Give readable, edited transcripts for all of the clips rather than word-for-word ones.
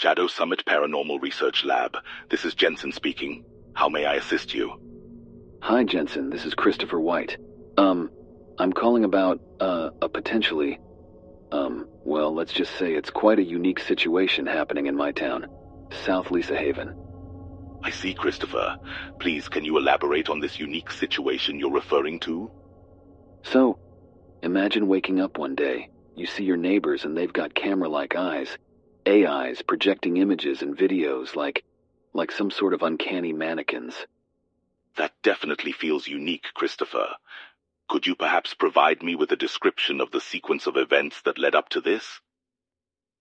Shadow Summit Paranormal Research Lab. This is Jensen speaking. How may I assist you? Hi, Jensen. This is Christopher White. I'm calling about, a potentially... well, let's just say it's quite a unique situation happening in my town, South Lisahaven. I see, Christopher. Please, can you elaborate on this unique situation you're referring to? So, imagine waking up one day. You see your neighbors and they've got camera-like eyes, AIs projecting images and videos like some sort of uncanny mannequins. That definitely feels unique, Christopher. Could you perhaps provide me with a description of the sequence of events that led up to this?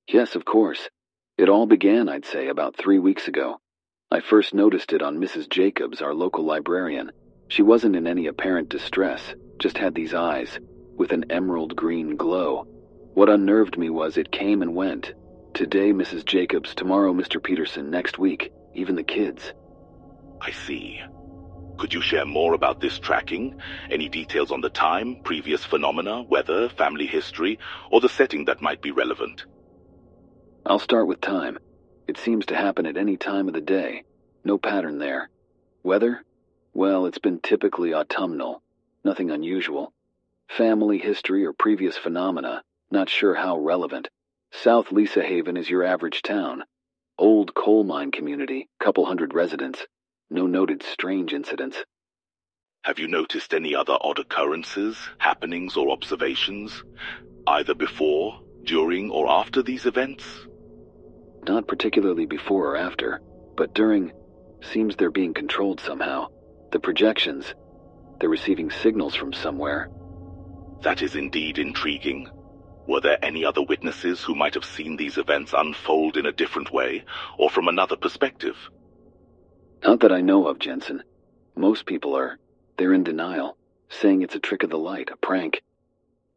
Yes, of course. It all began, I'd say, about 3 weeks ago. I first noticed it on Mrs. Jacobs, our local librarian. She wasn't in any apparent distress, just had these eyes, with an emerald green glow. What unnerved me was it came and went. Today, Mrs. Jacobs, tomorrow, Mr. Peterson, next week, even the kids. I see. Could you share more about this tracking? Any details on the time, previous phenomena, weather, family history, or the setting that might be relevant? I'll start with time. It seems to happen at any time of the day. No pattern there. Weather? Well, it's been typically autumnal. Nothing unusual. Family history or previous phenomena? Not sure how relevant. South Lisahaven is your average town. Old coal mine community, couple hundred residents. No noted strange incidents. Have you noticed any other odd occurrences, happenings, or observations, either before, during, or after these events? Not particularly before or after, but during. Seems they're being controlled somehow. The projections, they're receiving signals from somewhere. That is indeed intriguing. Were there any other witnesses who might have seen these events unfold in a different way, or from another perspective? Not that I know of, Jensen. Most people are. They're in denial, saying it's a trick of the light, a prank.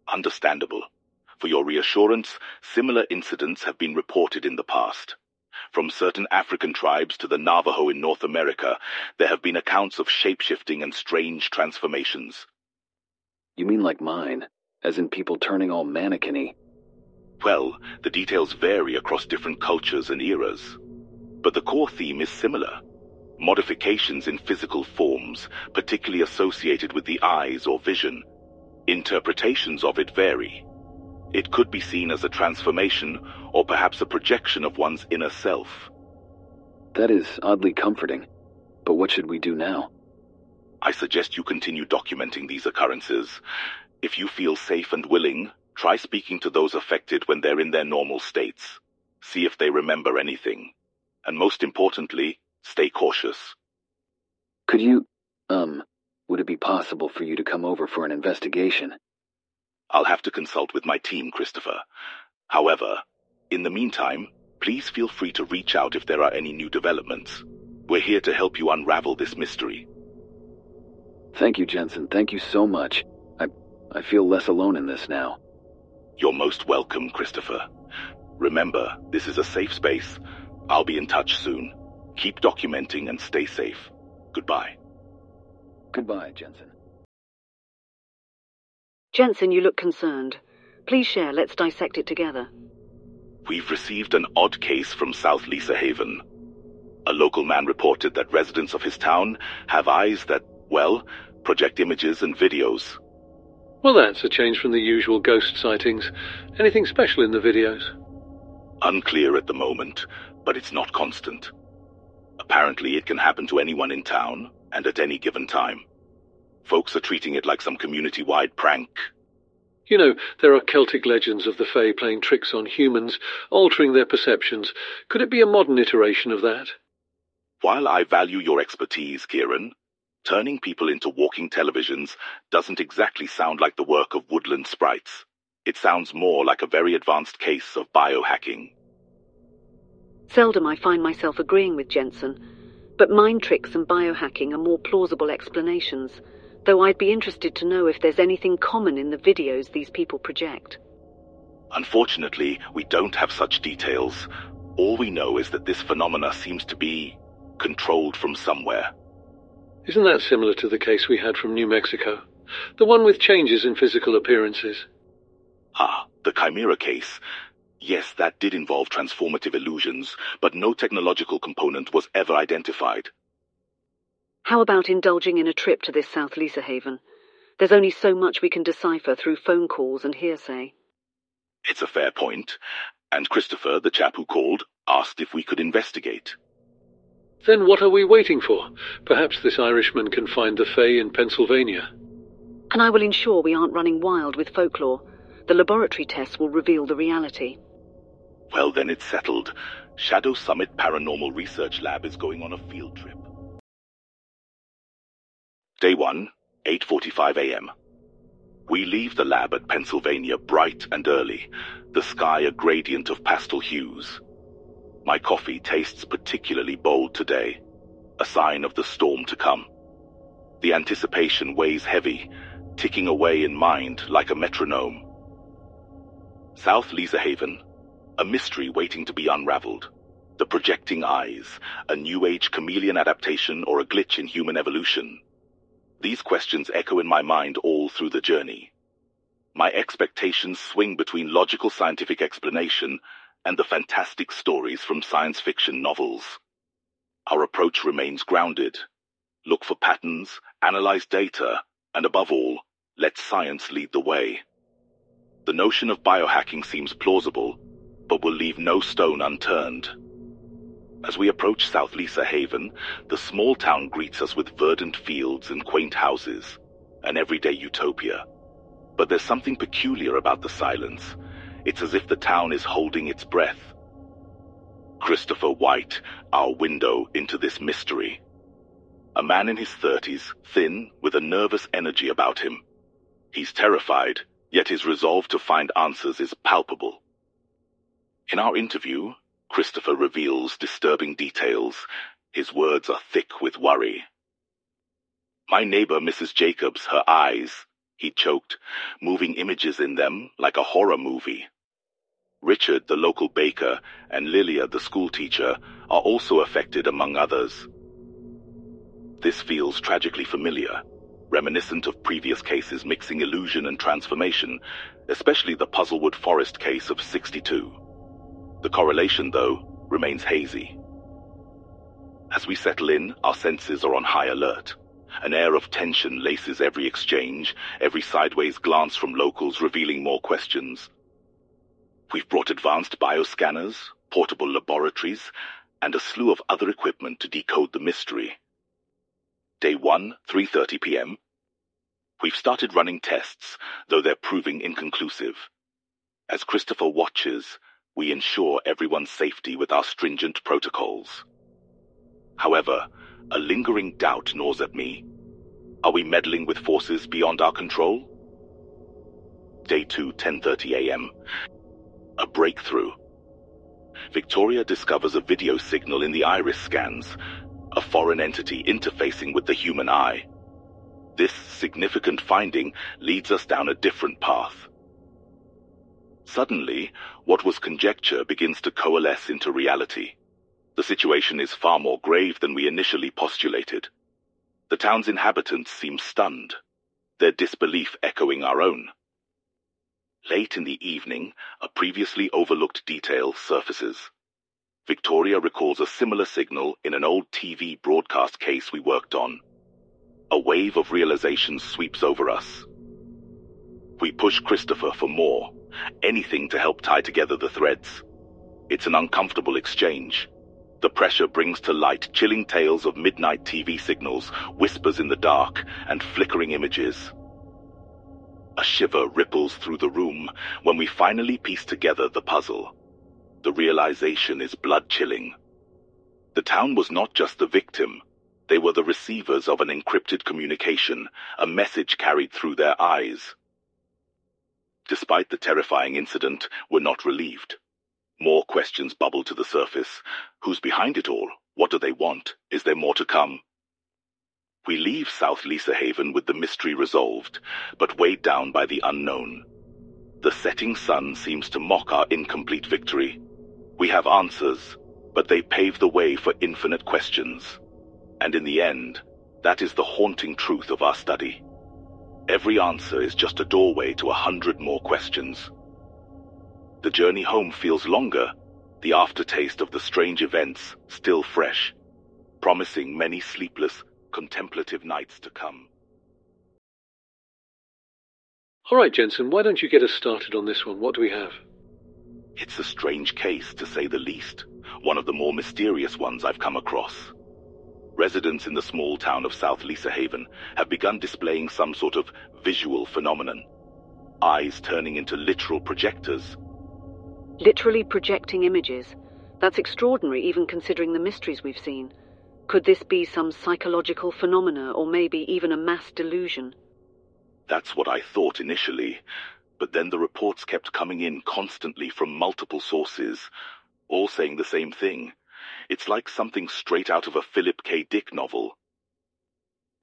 Understandable. For your reassurance, similar incidents have been reported in the past. From certain African tribes to the Navajo in North America, there have been accounts of shape-shifting and strange transformations. You mean like mine, as in people turning all mannequin-y? Well, the details vary across different cultures and eras. But the core theme is similar. Modifications in physical forms, particularly associated with the eyes or vision. Interpretations of it vary. It could be seen as a transformation or perhaps a projection of one's inner self. That is oddly comforting. But what should we do now? I suggest you continue documenting these occurrences. If you feel safe and willing, try speaking to those affected when they're in their normal states. See if they remember anything. And most importantly, stay cautious. Could you, would it be possible for you to come over for an investigation? I'll have to consult with my team, Christopher. However, in the meantime, please feel free to reach out if there are any new developments. We're here to help you unravel this mystery. Thank you, Jensen. Thank you so much. I feel less alone in this now. You're most welcome, Christopher. Remember, this is a safe space. I'll be in touch soon. Keep documenting and stay safe. Goodbye. Goodbye, Jensen. Jensen, you look concerned. Please share. Let's dissect it together. We've received an odd case from South Lisahaven. A local man reported that residents of his town have eyes that, well, project images and videos. Well, that's a change from the usual ghost sightings. Anything special in the videos? Unclear at the moment, but it's not constant. Apparently, it can happen to anyone in town, and at any given time. Folks are treating it like some community-wide prank. You know, there are Celtic legends of the Fae playing tricks on humans, altering their perceptions. Could it be a modern iteration of that? While I value your expertise, Ciaran, turning people into walking televisions doesn't exactly sound like the work of woodland sprites. It sounds more like a very advanced case of biohacking. Seldom I find myself agreeing with Jensen, but mind tricks and biohacking are more plausible explanations, though I'd be interested to know if there's anything common in the videos these people project. Unfortunately, we don't have such details. All we know is that this phenomena seems to be controlled from somewhere. Isn't that similar to the case we had from New Mexico? The one with changes in physical appearances? Ah, the Chimera case. Yes, that did involve transformative illusions, but no technological component was ever identified. How about indulging in a trip to this South Lisahaven? There's only so much we can decipher through phone calls and hearsay. It's a fair point. And Christopher, the chap who called, asked if we could investigate. Then what are we waiting for? Perhaps this Irishman can find the Fae in Pennsylvania. And I will ensure we aren't running wild with folklore. The laboratory tests will reveal the reality. Well, then it's settled. Shadow Summit Paranormal Research Lab is going on a field trip. Day 1, 8:45 a.m. We leave the lab at Pennsylvania bright and early, the sky a gradient of pastel hues. My coffee tastes particularly bold today, a sign of the storm to come. The anticipation weighs heavy, ticking away in mind like a metronome. South Lisahaven, a mystery waiting to be unraveled. The projecting eyes, a New Age chameleon adaptation or a glitch in human evolution. These questions echo in my mind all through the journey. My expectations swing between logical scientific explanation and the fantastic stories from science fiction novels. Our approach remains grounded. Look for patterns, analyze data, and above all, let science lead the way. The notion of biohacking seems plausible, but will leave no stone unturned. As we approach South Lisahaven, the small town greets us with verdant fields and quaint houses, an everyday utopia. But there's something peculiar about the silence. It's as if the town is holding its breath. Christopher White, our window into this mystery. A man in his 30s, thin, with a nervous energy about him. He's terrified, yet his resolve to find answers is palpable. In our interview, Christopher reveals disturbing details. His words are thick with worry. My neighbor, Mrs. Jacobs, her eyes, he choked, moving images in them like a horror movie. Richard, the local baker, and Lilia, the schoolteacher, are also affected among others. This feels tragically familiar, reminiscent of previous cases mixing illusion and transformation, especially the Puzzlewood Forest case of 1962. The correlation, though, remains hazy. As we settle in, our senses are on high alert. An air of tension laces every exchange, every sideways glance from locals revealing more questions. We've brought advanced bioscanners, portable laboratories, and a slew of other equipment to decode the mystery. Day 1, 3:30 p.m. We've started running tests, though they're proving inconclusive. As Christopher watches, we ensure everyone's safety with our stringent protocols. However, a lingering doubt gnaws at me. Are we meddling with forces beyond our control? Day 2, 10:30 a.m. A breakthrough. Victoria discovers a video signal in the iris scans, a foreign entity interfacing with the human eye. This significant finding leads us down a different path. Suddenly, what was conjecture begins to coalesce into reality. The situation is far more grave than we initially postulated. The town's inhabitants seem stunned, their disbelief echoing our own. Late in the evening, a previously overlooked detail surfaces. Victoria recalls a similar signal in an old TV broadcast case we worked on. A wave of realization sweeps over us. We push Christopher for more. Anything to help tie together the threads. It's an uncomfortable exchange. The pressure brings to light chilling tales of midnight TV signals, whispers in the dark, and flickering images. A shiver ripples through the room when we finally piece together the puzzle. The realization is blood-chilling. The town was not just the victim. They were the receivers of an encrypted communication, a message carried through their eyes. Despite the terrifying incident, we're not relieved. More questions bubble to the surface. Who's behind it all? What do they want? Is there more to come? We leave South Lisahaven with the mystery resolved, but weighed down by the unknown. The setting sun seems to mock our incomplete victory. We have answers, but they pave the way for infinite questions. And in the end, that is the haunting truth of our study. Every answer is just a doorway to 100 more questions. The journey home feels longer, the aftertaste of the strange events still fresh, promising many sleepless, contemplative nights to come. All right, Jensen, why don't you get us started on this one? What do we have? It's a strange case, to say the least. One of the more mysterious ones I've come across. Residents in the small town of South Lisahaven have begun displaying some sort of visual phenomenon. Eyes turning into literal projectors. Literally projecting images. That's extraordinary, even considering the mysteries we've seen. Could this be some psychological phenomena, or maybe even a mass delusion? That's what I thought initially, but then the reports kept coming in constantly from multiple sources, all saying the same thing. It's like something straight out of a Philip K. Dick novel.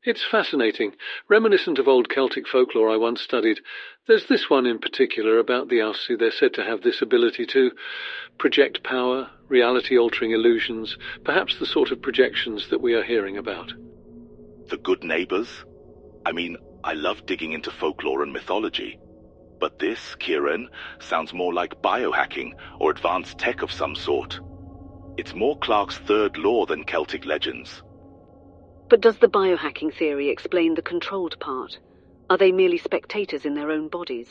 It's fascinating. Reminiscent of old Celtic folklore I once studied, there's this one in particular about the Aos Sí. They're said to have this ability to project power, reality-altering illusions, perhaps the sort of projections that we are hearing about. The good neighbors? I mean, I love digging into folklore and mythology. But this, Ciaran, sounds more like biohacking or advanced tech of some sort. It's more Clark's third law than Celtic legends. But does the biohacking theory explain the controlled part? Are they merely spectators in their own bodies?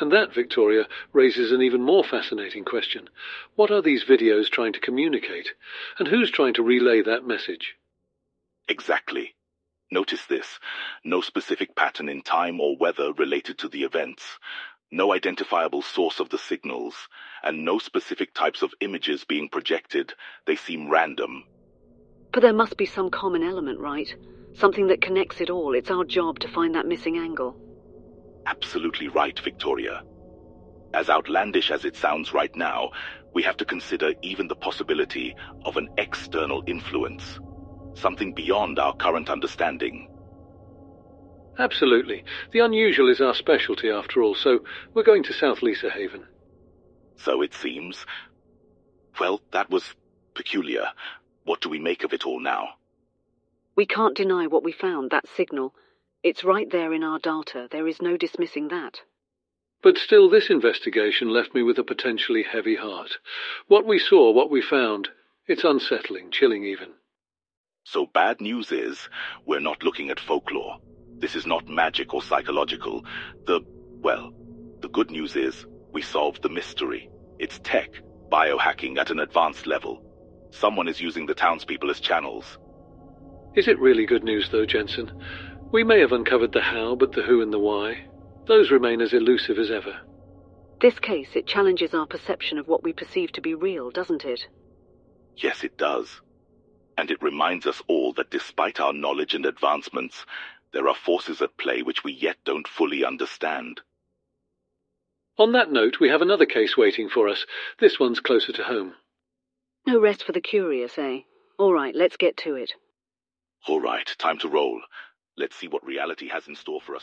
And that, Victoria, raises an even more fascinating question. What are these videos trying to communicate? And who's trying to relay that message? Exactly. Notice this. No specific pattern in time or weather related to the events. No identifiable source of the signals. And no specific types of images being projected. They seem random. But there must be some common element, right? Something that connects it all. It's our job to find that missing angle. Absolutely right, Victoria. As outlandish as it sounds right now, we have to consider even the possibility of an external influence. Something beyond our current understanding. Absolutely. The unusual is our specialty after all, so we're going to South Lisahaven. So it seems. Well, that was peculiar. What do we make of it all now? We can't deny what we found, that signal. It's right there in our data. There is no dismissing that. But still, this investigation left me with a potentially heavy heart. What we saw, what we found, it's unsettling, chilling even. So bad news is, we're not looking at folklore. This is not magic or psychological. The good news is, we solved the mystery. It's tech, biohacking at an advanced level. Someone is using the townspeople as channels. Is it really good news, though, Jensen? We may have uncovered the how, but the who and the why, those remain as elusive as ever. This case, it challenges our perception of what we perceive to be real, doesn't it? Yes, it does. And it reminds us all that despite our knowledge and advancements, there are forces at play which we yet don't fully understand. On that note, we have another case waiting for us. This one's closer to home. No rest for the curious, eh? All right, let's get to it. All right, time to roll. Let's see what reality has in store for us.